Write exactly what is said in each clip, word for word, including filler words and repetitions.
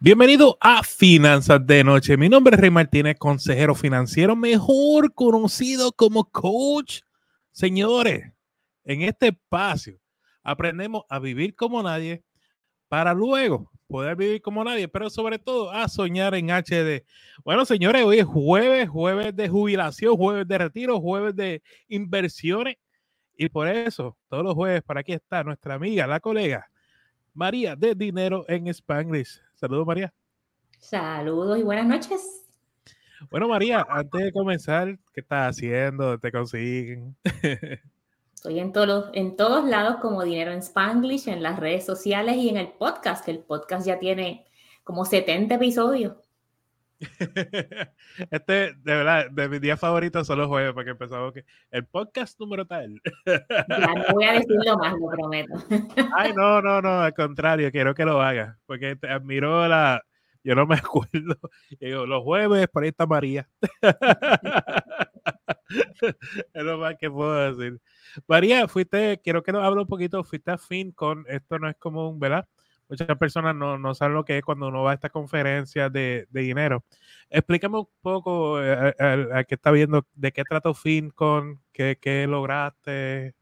Bienvenido a Finanzas de Noche. Mi nombre es Rey Martínez, consejero financiero, mejor conocido como coach. Señores, en este espacio aprendemos a vivir como nadie para luego poder vivir como nadie, pero sobre todo a soñar en H D. Bueno, señores, hoy es jueves, jueves de jubilación, jueves de retiro, jueves de inversiones y por eso todos los jueves para aquí está nuestra amiga, la colega María de Dinero en Spanglish. Saludos, María. Saludos y buenas noches. Bueno, María, antes de comenzar, ¿qué estás haciendo? ¿Te consiguen? Estoy en todos, en todos lados como Dinero en Spanglish, en las redes sociales y en el podcast, que el podcast ya tiene como setenta episodios. Este, de verdad, de mis días favoritos son los jueves, porque empezamos que el podcast número tal. Ya no voy a decirlo más, lo prometo. Ay, no, no, no, al contrario, quiero que lo hagas, porque te admiro la... Yo no me acuerdo. Digo, los jueves, por ahí está María. Es lo más que puedo decir. María, fuiste, quiero que nos hable un poquito, fuiste a FinCon, esto no es común, ¿verdad? Muchas personas no, no saben lo que es cuando uno va a estas conferencias de, de dinero. Explícame un poco a, a, a qué está viendo, de qué trató FinCon, qué, qué lograste.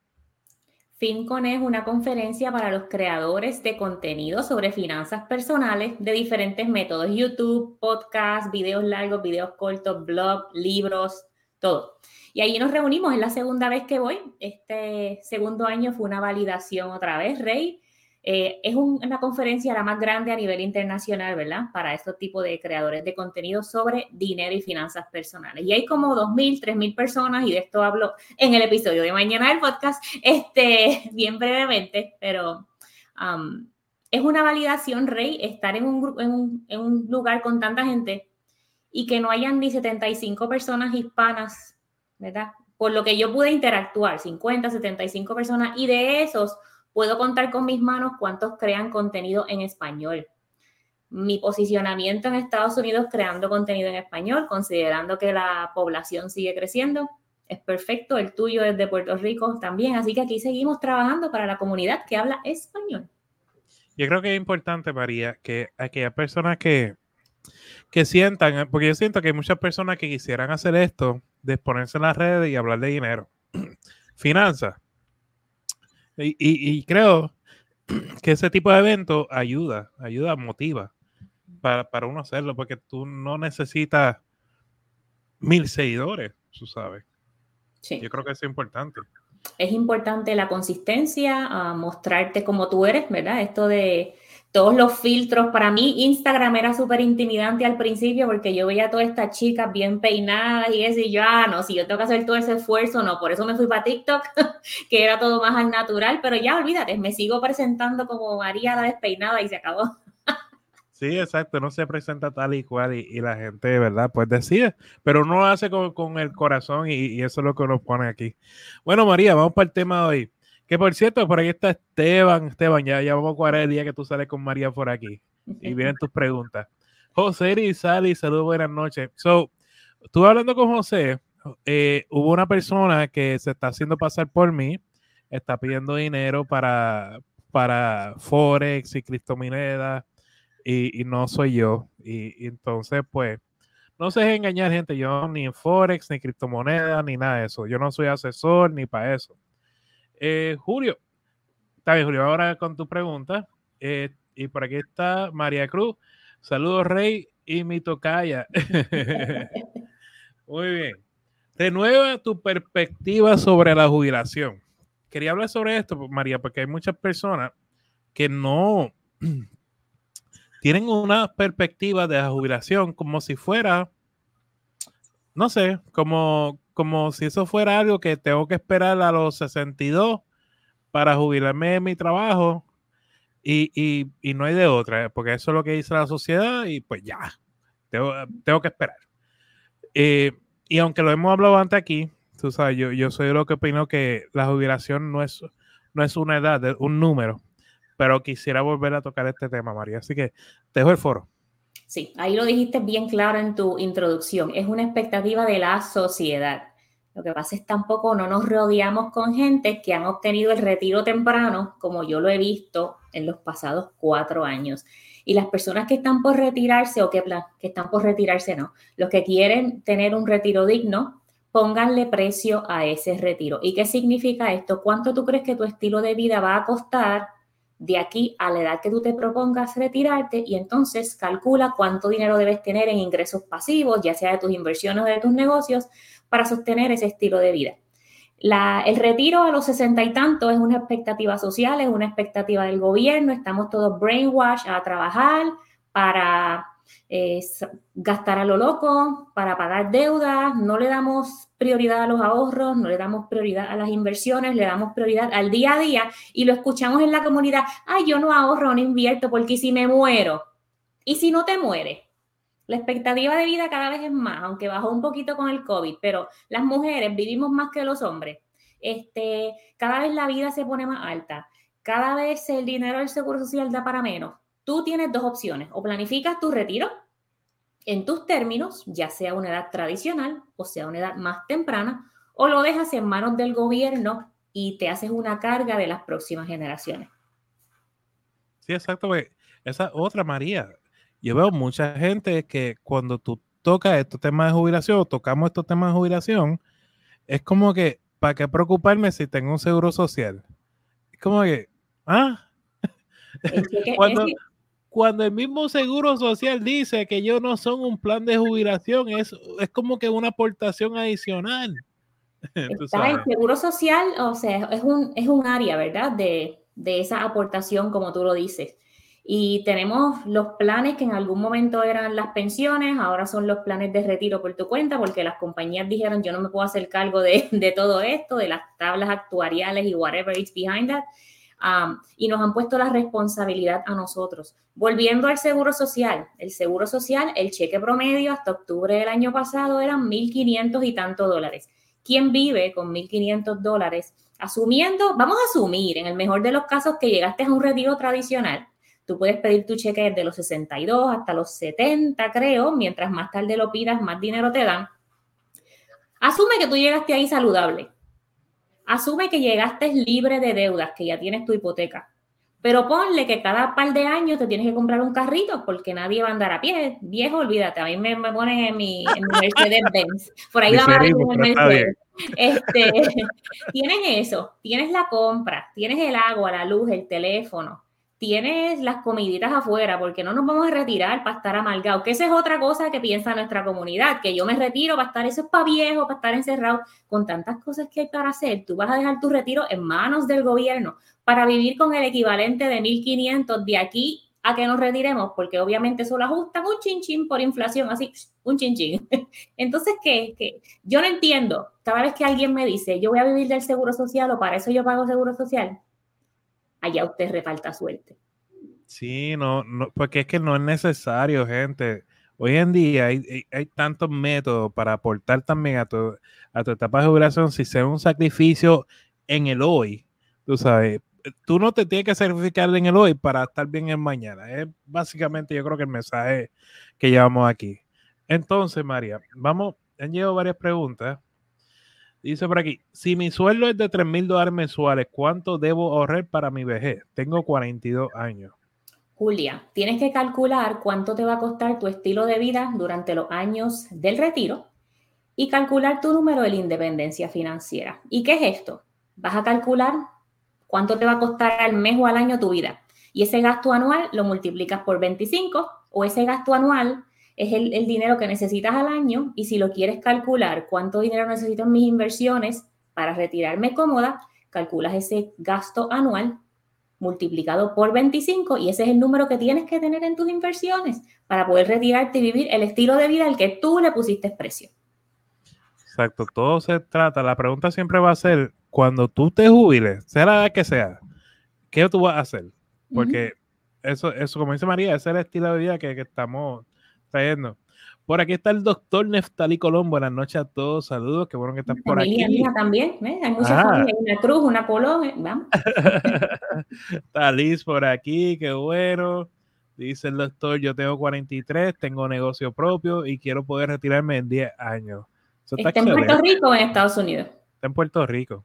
FinCon es una conferencia para los creadores de contenido sobre finanzas personales de diferentes métodos: YouTube, podcast, videos largos, videos cortos, blog, libros, todo. Y ahí nos reunimos, es la segunda vez que voy. Este segundo año fue una validación otra vez, Rey. Eh, es un, una conferencia la más grande a nivel internacional, ¿verdad? Para estos tipos de creadores de contenido sobre dinero y finanzas personales. Y hay como dos mil, tres mil personas, y de esto hablo en el episodio de mañana del podcast, este, bien brevemente, pero um, es una validación, Rey, estar en un, en, un, en un lugar con tanta gente y que no hayan ni setenta y cinco personas hispanas, ¿verdad? Por lo que yo pude interactuar, cincuenta, setenta y cinco personas, y de esos puedo contar con mis manos cuántos crean contenido en español. Mi posicionamiento en Estados Unidos creando contenido en español, considerando que la población sigue creciendo, es perfecto. El tuyo desde Puerto Rico también. Así que aquí seguimos trabajando para la comunidad que habla español. Yo creo que es importante, María, que aquellas personas que, que sientan, porque yo siento que hay muchas personas que quisieran hacer esto, de exponerse en las redes y hablar de dinero, finanzas. Y, y, y creo que ese tipo de eventos ayuda, ayuda, motiva para, para uno hacerlo, porque tú no necesitas mil seguidores, tú sabes. Sí. Yo creo que eso es importante. Es importante la consistencia, uh, mostrarte como tú eres, ¿verdad? Esto de todos los filtros. Para mí Instagram era súper intimidante al principio porque yo veía a todas estas chicas bien peinadas y eso, y yo, ah, no, si yo tengo que hacer todo ese esfuerzo, no, por eso me fui para TikTok, que era todo más al natural, pero ya, olvídate, me sigo presentando como María la despeinada y se acabó. Sí, exacto, no se presenta tal y cual y, y la gente, ¿verdad? Pues decide, pero uno lo hace con, con el corazón y, y eso es lo que nos pone aquí. Bueno, María, vamos para el tema de hoy. Que por cierto, por ahí está Esteban, Esteban, ya, ya vamos a cuadrar el día que tú sales con María por aquí. Y vienen tus preguntas. José Rizali, saludos, buenas noches. So, estuve hablando con José, eh, hubo una persona que se está haciendo pasar por mí, está pidiendo dinero para, para Forex y criptomonedas, y, y no soy yo. Y, y entonces, pues, no se deje engañar, gente, yo ni en Forex, ni criptomonedas, ni nada de eso. Yo no soy asesor ni para eso. Eh, Julio, está bien, Julio, ahora con tu pregunta. Eh, y por aquí está María Cruz. Saludos, Rey y mi tocaya. Muy bien. Renueva tu perspectiva sobre la jubilación. Quería hablar sobre esto, María, porque hay muchas personas que no tienen una perspectiva de la jubilación como si fuera, no sé, como... como si eso fuera algo que tengo que esperar a los sesenta y dos para jubilarme de mi trabajo y, y, y no hay de otra, ¿eh? Porque eso es lo que dice la sociedad y pues ya, tengo, tengo que esperar. Eh, y aunque lo hemos hablado antes aquí, tú sabes, yo, yo soy lo que opino que la jubilación no es, no es una edad, es un número, pero quisiera volver a tocar este tema, María, así que te dejo el foro. Sí, ahí lo dijiste bien claro en tu introducción. Es una expectativa de la sociedad. Lo que pasa es que tampoco no nos rodeamos con gente que han obtenido el retiro temprano, como yo lo he visto en los pasados cuatro años. Y las personas que están por retirarse o que, que están por retirarse, no, los que quieren tener un retiro digno, pónganle precio a ese retiro. ¿Y qué significa esto? ¿Cuánto tú crees que tu estilo de vida va a costar de aquí a la edad que tú te propongas retirarte? Y entonces calcula cuánto dinero debes tener en ingresos pasivos, ya sea de tus inversiones o de tus negocios, para sostener ese estilo de vida. La, el retiro a los sesenta y tantos es una expectativa social, es una expectativa del gobierno, estamos todos brainwash a trabajar para eh, gastar a lo loco, para pagar deudas, no le damos prioridad a los ahorros, no le damos prioridad a las inversiones, le damos prioridad al día a día y lo escuchamos en la comunidad, ay, yo no ahorro, no invierto porque si me muero, y si no te mueres. La expectativa de vida cada vez es más, aunque bajó un poquito con el COVID, pero las mujeres vivimos más que los hombres. Este, cada vez la vida se pone más alta, cada vez el dinero del Seguro Social da para menos. Tú tienes dos opciones, o planificas tu retiro en tus términos, ya sea una edad tradicional o sea una edad más temprana, o lo dejas en manos del gobierno y te haces una carga de las próximas generaciones. Sí, exacto. Esa otra, María. Yo veo mucha gente que cuando tú tocas estos temas de jubilación, tocamos estos temas de jubilación, es como que, ¿para qué preocuparme si tengo un seguro social? Es como que, ¿ah? Es que, cuando, es que... cuando el mismo seguro social dice que ellos no son un plan de jubilación, es, es como que una aportación adicional. Está el seguro social, o sea, es un, es un área, ¿verdad? De, de esa aportación, como tú lo dices. Y tenemos los planes que en algún momento eran las pensiones, ahora son los planes de retiro por tu cuenta, porque las compañías dijeron, yo no me puedo hacer cargo de, de todo esto, de las tablas actuariales y whatever is behind that. Um, y nos han puesto la responsabilidad a nosotros. Volviendo al Seguro Social. El Seguro Social, el cheque promedio hasta octubre del año pasado eran mil quinientos y tantos dólares. ¿Quién vive con mil quinientos dólares? Asumiendo, vamos a asumir, en el mejor de los casos que llegaste a un retiro tradicional. Tú puedes pedir tu cheque desde los sesenta y dos hasta los setenta, creo. Mientras más tarde lo pidas, más dinero te dan. Asume que tú llegaste ahí saludable. Asume que llegaste libre de deudas, que ya tienes tu hipoteca. Pero ponle que cada par de años te tienes que comprar un carrito porque nadie va a andar a pie. Viejo, olvídate. A mí me, me ponen en mi, en mi Mercedes-Benz. Por ahí va más en mi Mercedes. Este, tienes eso. Tienes la compra. Tienes el agua, la luz, el teléfono. Tienes las comiditas afuera, porque no nos vamos a retirar para estar amargados, que esa es otra cosa que piensa nuestra comunidad, que yo me retiro para estar, eso es para viejo, para estar encerrado, con tantas cosas que hay para hacer, tú vas a dejar tu retiro en manos del gobierno para vivir con el equivalente de mil quinientos de aquí a que nos retiremos, porque obviamente eso lo ajustan un chinchín por inflación, así, un chinchín. Entonces, ¿qué? ¿Qué? Yo no entiendo, cada vez que alguien me dice, yo voy a vivir del seguro social o para eso yo pago seguro social, allá usted reparta suerte. Sí, no, no, porque es que no es necesario, gente. Hoy en día hay, hay, hay tantos métodos para aportar también a tu, a tu etapa de jubilación si sea un sacrificio en el hoy. Tú sabes, tú no te tienes que sacrificar en el hoy para estar bien en mañana. Es básicamente yo creo que el mensaje que llevamos aquí. Entonces, María, vamos, han llegado varias preguntas. Dice por aquí, si mi sueldo es de tres mil dólares mensuales, ¿cuánto debo ahorrar para mi vejez? Tengo cuarenta y dos años. Julia, tienes que calcular cuánto te va a costar tu estilo de vida durante los años del retiro y calcular tu número de la independencia financiera. ¿Y qué es esto? Vas a calcular cuánto te va a costar al mes o al año tu vida. Y ese gasto anual lo multiplicas por veinticinco o ese gasto anual es el, el dinero que necesitas al año y si lo quieres calcular cuánto dinero necesito en mis inversiones para retirarme cómoda, calculas ese gasto anual multiplicado por veinticinco y ese es el número que tienes que tener en tus inversiones para poder retirarte y vivir el estilo de vida al que tú le pusiste precio. Exacto, todo se trata, la pregunta siempre va a ser, cuando tú te jubiles, sea la edad que sea, ¿qué tú vas a hacer? Porque uh-huh. eso, eso, como dice María, ese es el estilo de vida que, que estamos... trayendo. Por aquí está el doctor Neftalí Colón. Buenas noches a todos. Saludos. Qué bueno que están por aquí. Mía también, ¿eh? Hay muchas ah. familias. Una Cruz, una Colón. ¿eh? Vamos. Está Liz por aquí. Qué bueno. Dice el doctor, yo tengo cuarenta y tres, tengo negocio propio y quiero poder retirarme en diez años. Eso está, está en Puerto Rico o en Estados Unidos. Está en Puerto Rico.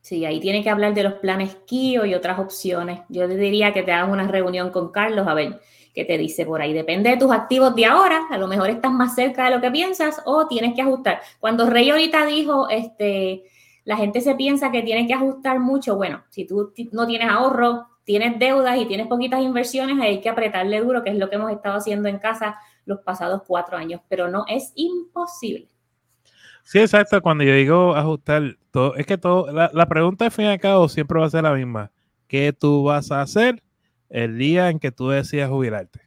Sí, ahí tiene que hablar de los planes K I O y otras opciones. Yo te diría que te hagas una reunión con Carlos, a ver qué te dice por ahí. Depende de tus activos de ahora. A lo mejor estás más cerca de lo que piensas o tienes que ajustar. Cuando Rey ahorita dijo, este, la gente se piensa que tiene que ajustar mucho. Bueno, si tú no tienes ahorro, tienes deudas y tienes poquitas inversiones, hay que apretarle duro, que es lo que hemos estado haciendo en casa los pasados cuatro años. Pero no es imposible. Sí, exacto. Cuando yo digo ajustar, todo, es que todo, la, la pregunta al fin y al cabo siempre va a ser la misma. ¿Qué tú vas a hacer el día en que tú decidas jubilarte?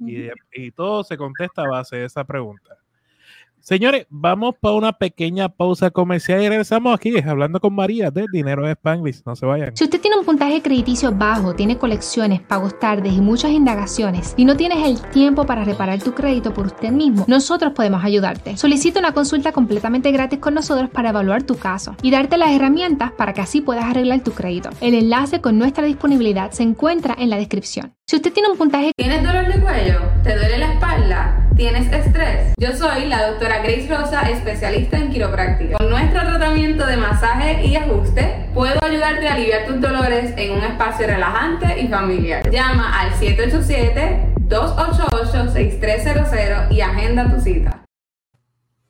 Uh-huh. Y, y todo se contesta a base de esa pregunta. Señores, vamos para una pequeña pausa comercial y regresamos aquí hablando con María de Dinero en Spanglish. No se vayan. Si usted tiene un puntaje crediticio bajo, tiene colecciones, pagos tardes y muchas indagaciones y no tienes el tiempo para reparar tu crédito por usted mismo, nosotros podemos ayudarte. Solicita una consulta completamente gratis con nosotros para evaluar tu caso y darte las herramientas para que así puedas arreglar tu crédito. El enlace con nuestra disponibilidad se encuentra en la descripción. Si usted tiene un puntaje... ¿Tienes dolor de cuello? ¿Te duele la espalda? ¿Tienes estrés? Yo soy la doctora Grace Rosa, especialista en quiropráctica. Con nuestro tratamiento de masaje y ajuste, puedo ayudarte a aliviar tus dolores en un espacio relajante y familiar. Llama al siete ocho siete, dos ocho ocho, seis tres cero cero y agenda tu cita.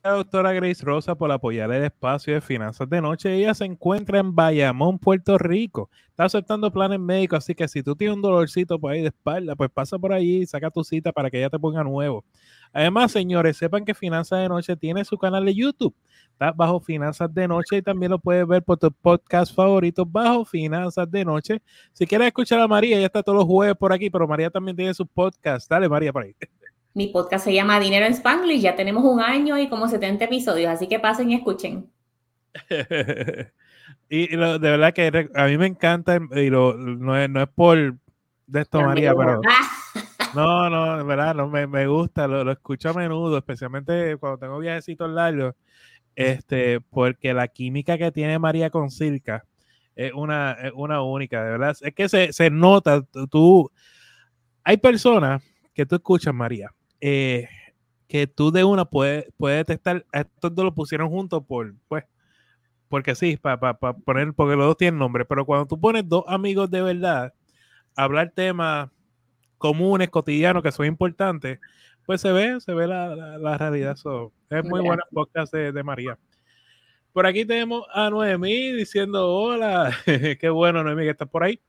La doctora Grace Rosa por apoyar el espacio de Finanzas de Noche. Ella se encuentra en Bayamón, Puerto Rico. Está aceptando planes médicos, así que si tú tienes un dolorcito por ahí de espalda, pues pasa por allí y saca tu cita para que ella te ponga nuevo. Además, señores, sepan que Finanzas de Noche tiene su canal de YouTube. Está bajo Finanzas de Noche y también lo puedes ver por tus podcasts favoritos bajo Finanzas de Noche. Si quieres escuchar a María, ella está todos los jueves por aquí, pero María también tiene su podcast. Dale, María, por ahí. Mi podcast se llama Dinero en Spanglish, ya tenemos un año y como setenta episodios, así que pasen y escuchen. y, y lo, de verdad que a mí me encanta, y lo, no, es, no es por de esto, pero María, pero... no, no, de verdad, no, me, me gusta, lo, lo escucho a menudo, especialmente cuando tengo viajecitos largos, este, porque la química que tiene María con Circa es una, es una única, de verdad. Es que se, se nota, tú... Hay personas que tú escuchas, María, Eh, que tú de una puedes puede detectar, estos dos lo pusieron juntos por, pues, porque sí, para pa, pa poner, porque los dos tienen nombre, pero cuando tú pones dos amigos de verdad a hablar temas comunes, cotidianos, que son importantes, pues se ve, se ve la, la, la realidad. So, es muy buena podcast de, de María. Por aquí tenemos a Noemí diciendo hola, qué bueno, Noemí, que estás por ahí.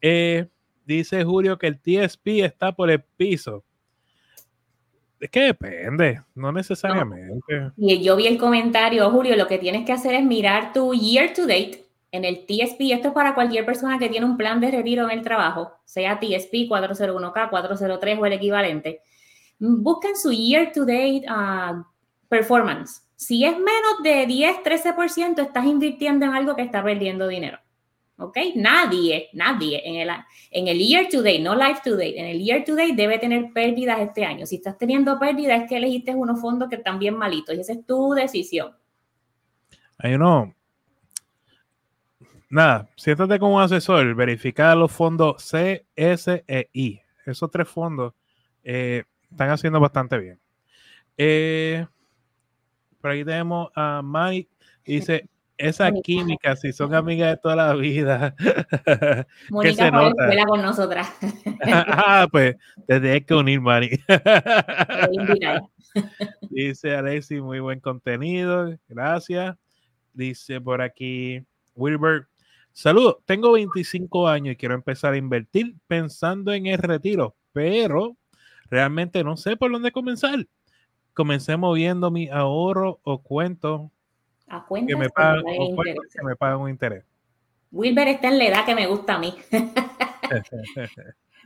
Eh, dice Julio que el T S P está por el piso. Es que depende, no necesariamente. No. Y yo vi el comentario, Julio, lo que tienes que hacer es mirar tu year to date en el T S P. Esto es para cualquier persona que tiene un plan de retiro en el trabajo, sea T S P, cuatro cero uno K, cuatro cero tres o el equivalente. Busquen su year to date uh, performance. Si es menos de diez, trece por ciento, estás invirtiendo en algo que está perdiendo dinero. ¿Ok? Nadie, nadie en el, en el year to date, no life to date, en el year to date debe tener pérdidas este año. Si estás teniendo pérdidas es que elegiste unos fondos que están bien malitos y esa es tu decisión. Hay uno. Nada, siéntate con un asesor, verifica los fondos C, S e I. Esos tres fondos eh, están haciendo bastante bien. Eh, por aquí tenemos a Mari, dice... Esa química, si son amigas de toda la vida. Mónica fue a la escuela con nosotras. ah, pues, te tienes que unir, Mari. Dice Alexi, muy buen contenido. Gracias. Dice por aquí Wilbert. Saludos, tengo veinticinco años y quiero empezar a invertir pensando en el retiro, pero realmente no sé por dónde comenzar. Comencé moviendo mi ahorro o cuento. A que me pagan un, paga un interés. Wilber está en la edad que me gusta a mí.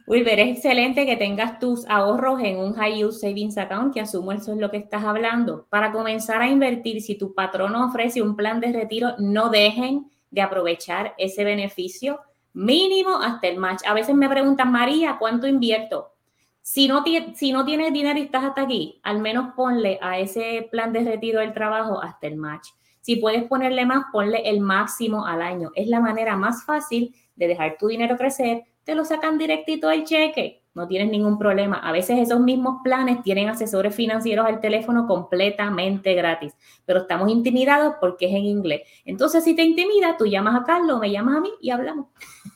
Wilber, es excelente que tengas tus ahorros en un high yield savings account, que asumo eso es lo que estás hablando. Para comenzar a invertir, si tu patrono ofrece un plan de retiro, no dejen de aprovechar ese beneficio mínimo hasta el match. A veces me preguntan, María, ¿cuánto invierto? Si no, si no tienes dinero y estás hasta aquí, al menos ponle a ese plan de retiro del trabajo hasta el match. Si puedes ponerle más, ponle el máximo al año. Es la manera más fácil de dejar tu dinero crecer. Te lo sacan directito del cheque. no tienes ningún problema. A veces esos mismos planes tienen asesores financieros al teléfono completamente gratis, pero estamos intimidados porque es en inglés. Entonces, si te intimida, tú llamas a Carlos, me llamas a mí y hablamos.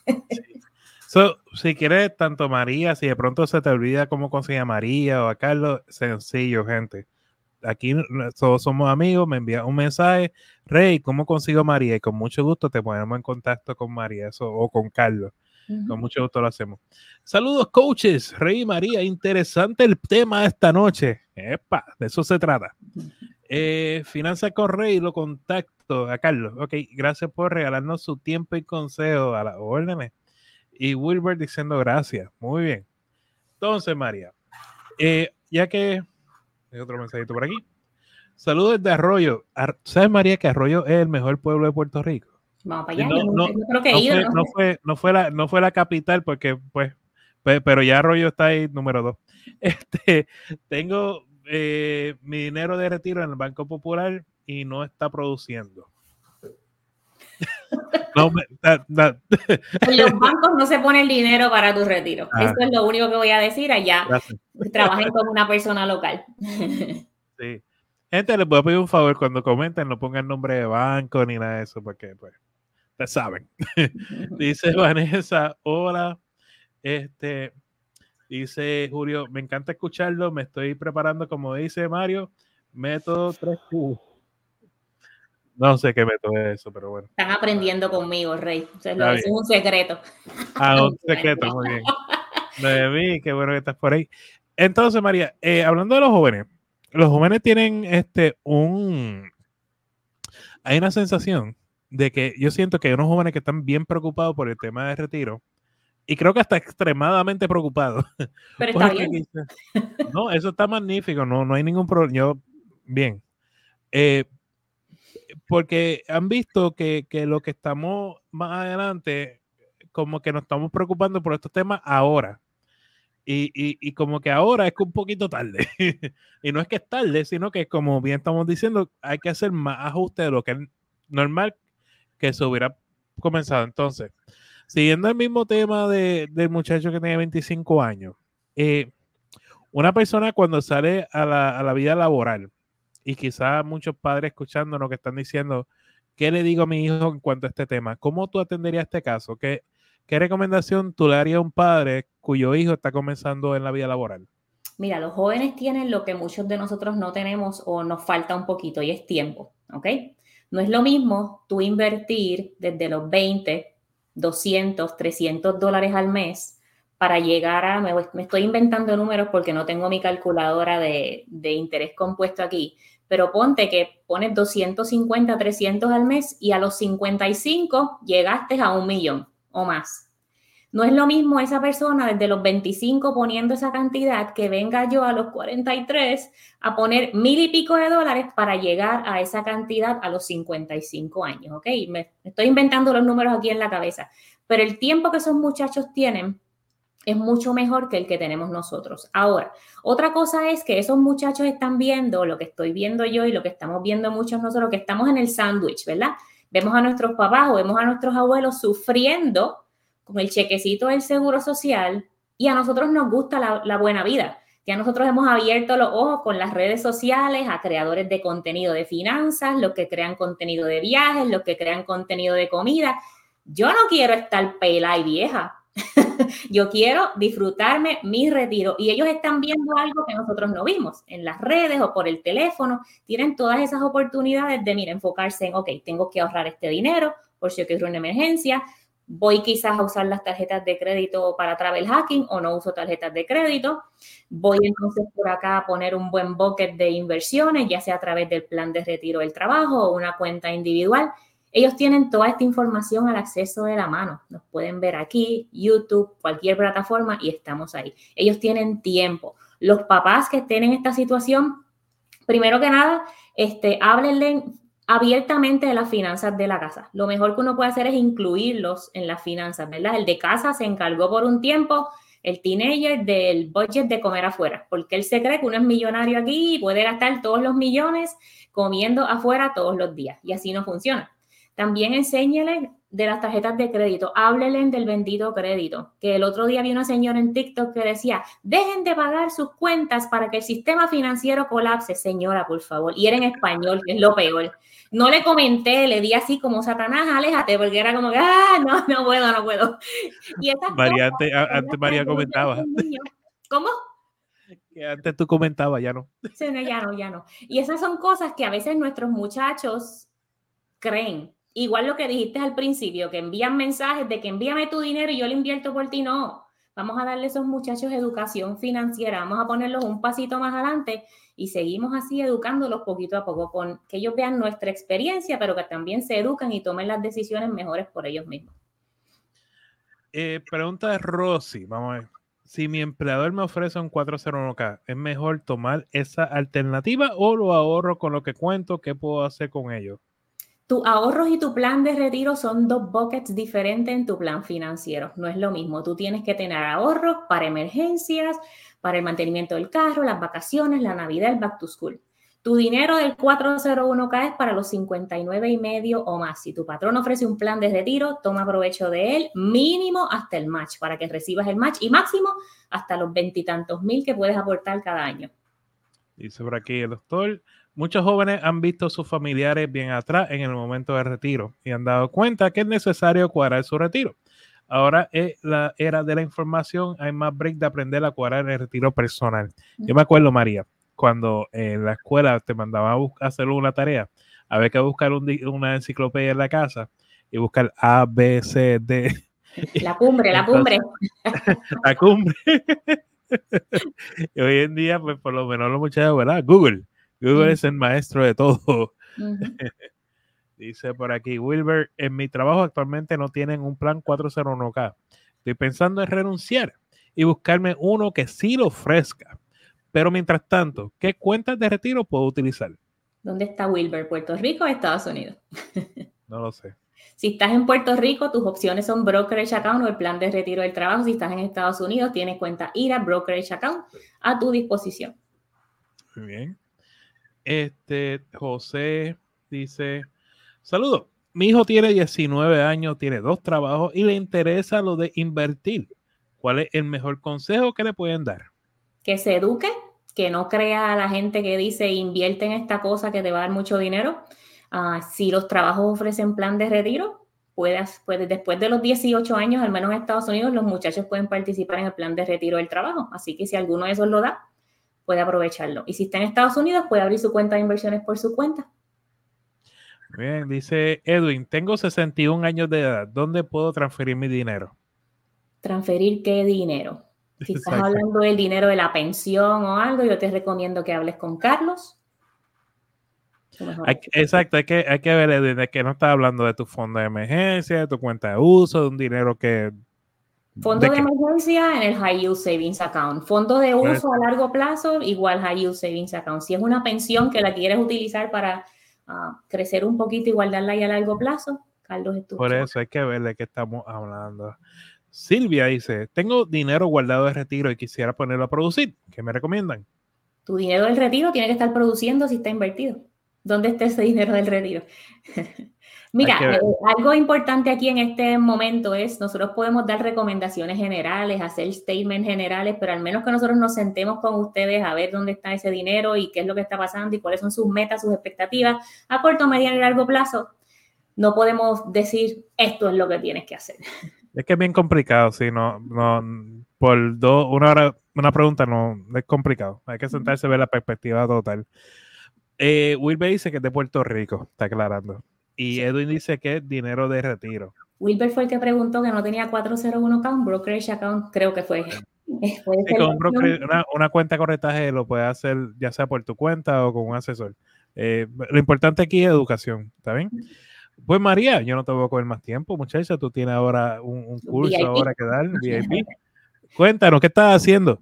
Sí. So, si quieres, tanto María, si de pronto se te olvida cómo conseguir a María o a Carlos, sencillo, gente. Aquí todos somos amigos, me envía un mensaje, Rey, ¿cómo consigo a María? Y con mucho gusto te ponemos en contacto con María eso, o con Carlos. Uh-huh. Con mucho gusto lo hacemos. Saludos, coaches. Rey y María, interesante el tema esta noche. Epa, de eso se trata. Eh, Finanzas con Rey, lo contacto a Carlos. Ok, gracias por regalarnos su tiempo y consejo a las órdenes. Y Wilber diciendo gracias. Muy bien. Entonces, María, eh, ya que... Hay otro mensajito por aquí. Saludos de Arroyo. Ar- ¿Sabes, María, que Arroyo es el mejor pueblo de Puerto Rico? Vamos para allá. No fue no fue la capital porque, pues, pues, pero ya Arroyo está ahí número dos. Este, tengo eh, mi dinero de retiro en el Banco Popular y no está produciendo. No, that, that. En los bancos no se pone el dinero para tu retiro. Ah, eso es lo único que voy a decir allá. Gracias. Trabajen con una persona local. Sí. Gente, les voy a pedir un favor cuando comenten, no pongan nombre de banco ni nada de eso, porque pues te saben. Dice Vanessa, hola. Este, dice Julio, me encanta escucharlo, me estoy preparando, como dice Mario, método tres Q. No sé qué método es eso, pero bueno. Están aprendiendo conmigo, Rey. O sea, lo es un secreto. Ah, un secreto, muy bien. Noemí, qué bueno que estás por ahí. Entonces, María, eh, hablando de los jóvenes, los jóvenes tienen este un... Hay una sensación de que yo siento que hay unos jóvenes que están bien preocupados por el tema de retiro y creo que hasta extremadamente preocupados. Pero está bien. Quizás... No, eso está magnífico, no, no hay ningún problema. Yo, bien. Eh... Porque han visto que, que lo que estamos más adelante, como que nos estamos preocupando por estos temas ahora. Y, y, y como que ahora es que un poquito tarde. Y no es que es tarde, sino que como bien estamos diciendo, hay que hacer más ajustes de lo que es normal que se hubiera comenzado. Entonces, siguiendo el mismo tema de, del muchacho que tiene veinticinco años. Eh, una persona cuando sale a la, a la vida laboral, y quizás muchos padres escuchándonos que están diciendo, ¿qué le digo a mi hijo en cuanto a este tema? ¿Cómo tú atenderías este caso? ¿Qué, qué recomendación tú le harías a un padre cuyo hijo está comenzando en la vida laboral? Mira, los jóvenes tienen lo que muchos de nosotros no tenemos o nos falta un poquito y es tiempo, ¿ok? No es lo mismo tú invertir desde los veinte, doscientos, trescientos dólares al mes para llegar a, me, me estoy inventando números porque no tengo mi calculadora de, de interés compuesto aquí, pero ponte que pones doscientos cincuenta, trescientos al mes y a los cincuenta y cinco llegaste a un millón o más. No es lo mismo esa persona desde los veinticinco poniendo esa cantidad que venga yo a los cuarenta y tres a poner mil y pico de dólares para llegar a esa cantidad a los cincuenta y cinco años, ¿ok? Me estoy inventando los números aquí en la cabeza, pero el tiempo que esos muchachos tienen es mucho mejor que el que tenemos nosotros. Ahora, otra cosa es que esos muchachos están viendo lo que estoy viendo yo y lo que estamos viendo muchos nosotros, que estamos en el sándwich, ¿verdad? Vemos a nuestros papás o vemos a nuestros abuelos sufriendo con el chequecito del seguro social y a nosotros nos gusta la, la buena vida. Ya nosotros hemos abierto los ojos con las redes sociales a creadores de contenido de finanzas, los que crean contenido de viajes, los que crean contenido de comida. Yo no quiero estar pelada y vieja. Yo quiero disfrutarme mi retiro y ellos están viendo algo que nosotros no vimos en las redes o por el teléfono. Tienen todas esas oportunidades de, mira, enfocarse en, ok, tengo que ahorrar este dinero por si yo quiero una emergencia, voy quizás a usar las tarjetas de crédito para travel hacking o no uso tarjetas de crédito, voy entonces por acá a poner un buen bucket de inversiones, ya sea a través del plan de retiro del trabajo o una cuenta individual. Ellos tienen toda esta información al acceso de la mano. Nos pueden ver aquí, YouTube, cualquier plataforma y estamos ahí. Ellos tienen tiempo. Los papás que estén en esta situación, primero que nada, este, háblenle abiertamente de las finanzas de la casa. Lo mejor que uno puede hacer es incluirlos en las finanzas, ¿verdad? El de casa se encargó por un tiempo, el teenager, del budget de comer afuera, porque él se cree que uno es millonario aquí y puede gastar todos los millones comiendo afuera todos los días y así no funciona. También enséñele de las tarjetas de crédito. Háblele del bendito crédito. Que el otro día vi una señora en TikTok que decía, dejen de pagar sus cuentas para que el sistema financiero colapse. Señora, por favor. Y era en español, que es lo peor. No le comenté, le di así como Satanás, aléjate, porque era como que, ah, no, no puedo, no puedo. Y María, cosas, antes, antes María comentaba. ¿Cómo? Que antes tú comentabas, ya no. Sí, no, ya no, ya no. Y esas son cosas que a veces nuestros muchachos creen. Igual lo que dijiste al principio, que envían mensajes de que envíame tu dinero y yo lo invierto por ti. No, vamos a darle a esos muchachos educación financiera, vamos a ponerlos un pasito más adelante y seguimos así educándolos poquito a poco, con que ellos vean nuestra experiencia, pero que también se educan y tomen las decisiones mejores por ellos mismos. Eh, pregunta de Rosy, vamos a ver. Si mi empleador me ofrece un cuatro cero uno k, ¿es mejor tomar esa alternativa o lo ahorro con lo que cuento? ¿Qué puedo hacer con ello? Tus ahorros y tu plan de retiro son dos buckets diferentes en tu plan financiero. No es lo mismo. Tú tienes que tener ahorros para emergencias, para el mantenimiento del carro, las vacaciones, la Navidad, el back to school. Tu dinero del cuatro cero uno k es para los cincuenta y nueve y medio o más. Si tu patrón ofrece un plan de retiro, toma provecho de él mínimo hasta el match, para que recibas el match, y máximo hasta los veintitantos mil que puedes aportar cada año. Dice por aquí el doctor... Muchos jóvenes han visto a sus familiares bien atrás en el momento del retiro y han dado cuenta que es necesario cuadrar su retiro. Ahora es la era de la información, hay más break de aprender a cuadrar el retiro personal. Yo me acuerdo, María, cuando en la escuela te mandaban a, buscar, a hacer una tarea, había que buscar un, una enciclopedia en la casa y buscar A, B, C, D. La cumbre, Entonces, la cumbre. La cumbre. Y hoy en día, pues por lo menos los muchachos, ¿verdad? Google. Google es el maestro de todo. Uh-huh. Dice por aquí, Wilber, en mi trabajo actualmente no tienen un plan cuatro cero uno k. Estoy pensando en renunciar y buscarme uno que sí lo ofrezca. Pero mientras tanto, ¿qué cuentas de retiro puedo utilizar? ¿Dónde está Wilber? ¿Puerto Rico o Estados Unidos? No lo sé. Si estás en Puerto Rico, tus opciones son brokerage account o el plan de retiro del trabajo. Si estás en Estados Unidos, tienes cuenta I R A, brokerage account a tu disposición. Muy bien. Este, José dice, saludos, mi hijo tiene diecinueve años, tiene dos trabajos y le interesa lo de invertir. ¿Cuál es el mejor consejo que le pueden dar? Que se eduque, que no crea a la gente que dice invierte en esta cosa que te va a dar mucho dinero. Uh, si los trabajos ofrecen plan de retiro, puedas, puedes, después de los dieciocho años, al menos en Estados Unidos, los muchachos pueden participar en el plan de retiro del trabajo. Así que si alguno de esos lo da, puede aprovecharlo. Y si está en Estados Unidos, puede abrir su cuenta de inversiones por su cuenta. Bien, dice Edwin, tengo sesenta y un años de edad. ¿Dónde puedo transferir mi dinero? ¿Transferir qué dinero? Si estás Exacto. hablando del dinero de la pensión o algo, yo te recomiendo que hables con Carlos. Hay, exacto, hay que, hay que ver, Edwin, de que no estás hablando de tu fondo de emergencia, de tu cuenta de uso, de un dinero que... Fondo de, de emergencia en el High Yield Savings Account. Fondo de uso a largo plazo, igual High Yield Savings Account. Si es una pensión que la quieres utilizar para uh, crecer un poquito y guardarla ahí a largo plazo, Carlos es tu. Por eso hay que ver de qué estamos hablando. Silvia dice, tengo dinero guardado de retiro y quisiera ponerlo a producir. ¿Qué me recomiendan? Tu dinero del retiro tiene que estar produciendo si está invertido. ¿Dónde está ese dinero del retiro? Mira, eh, algo importante aquí en este momento es, nosotros podemos dar recomendaciones generales, hacer statements generales, pero al menos que nosotros nos sentemos con ustedes a ver dónde está ese dinero y qué es lo que está pasando y cuáles son sus metas, sus expectativas a corto, mediano y largo plazo. No podemos decir, esto es lo que tienes que hacer. Es que es bien complicado, sí, no, no, por dos, una hora, una pregunta no, es complicado. Hay que sentarse a ver la perspectiva total. Eh, Wilber dice que es de Puerto Rico, está aclarando. Y Edwin dice que es dinero de retiro. Wilber fue el que preguntó que no tenía cuatro cero uno k, un brokerage account, creo que fue. Sí, con un broker, una, una cuenta de corretaje lo puedes hacer ya sea por tu cuenta o con un asesor. Eh, lo importante aquí es educación, ¿está bien? Pues María, yo no te voy a coger más tiempo, muchacha. Tú tienes ahora un, un curso V I P. Ahora que dar, V I P. Cuéntanos, ¿qué estás haciendo?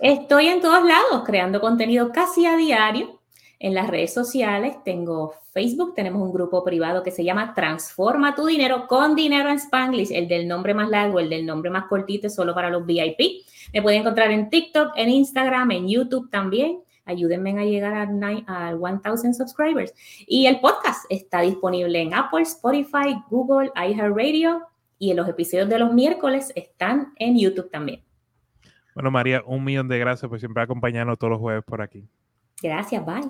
Estoy en todos lados, creando contenido casi a diario. En las redes sociales tengo Facebook, tenemos un grupo privado que se llama Transforma tu Dinero con Dinero en Spanglish, el del nombre más largo, el del nombre más cortito es solo para los V I P. Me pueden encontrar en TikTok, en Instagram, en YouTube también. ayúdenme a llegar a mil subscribers. Y el podcast está disponible en Apple, Spotify, Google, iHeartRadio, y los episodios de los miércoles están en YouTube también. Bueno, María, un millón de gracias por siempre acompañarnos todos los jueves por aquí. Gracias, bye.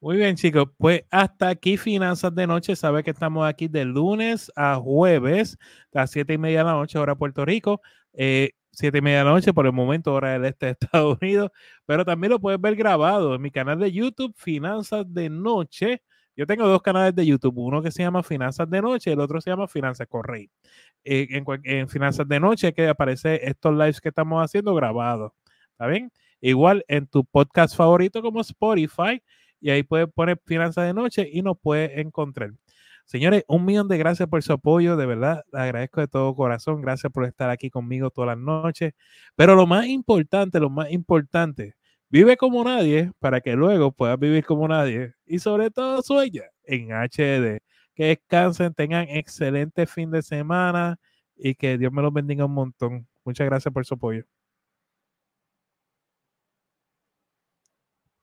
Muy bien, chicos, pues hasta aquí Finanzas de Noche. Sabes que estamos aquí de lunes a jueves a las siete y media de la noche, hora Puerto Rico, eh, siete y media de la noche por el momento, hora del este de Estados Unidos, pero también lo puedes ver grabado en mi canal de YouTube, Finanzas de Noche. Yo tengo dos canales de YouTube, uno que se llama Finanzas de Noche, el otro se llama Finanzas con Rey. Eh, en, en Finanzas de Noche que aparece estos lives que estamos haciendo grabados, ¿está bien? Igual en tu podcast favorito como Spotify, y ahí puedes poner Finanzas de Noche y nos puedes encontrar. Señores, un millón de gracias por su apoyo, de verdad, les agradezco de todo corazón, gracias por estar aquí conmigo todas las noches, pero lo más importante, lo más importante, vive como nadie para que luego puedas vivir como nadie y sobre todo sueña en H D. Que descansen, tengan excelente fin de semana y que Dios me los bendiga un montón. Muchas gracias por su apoyo.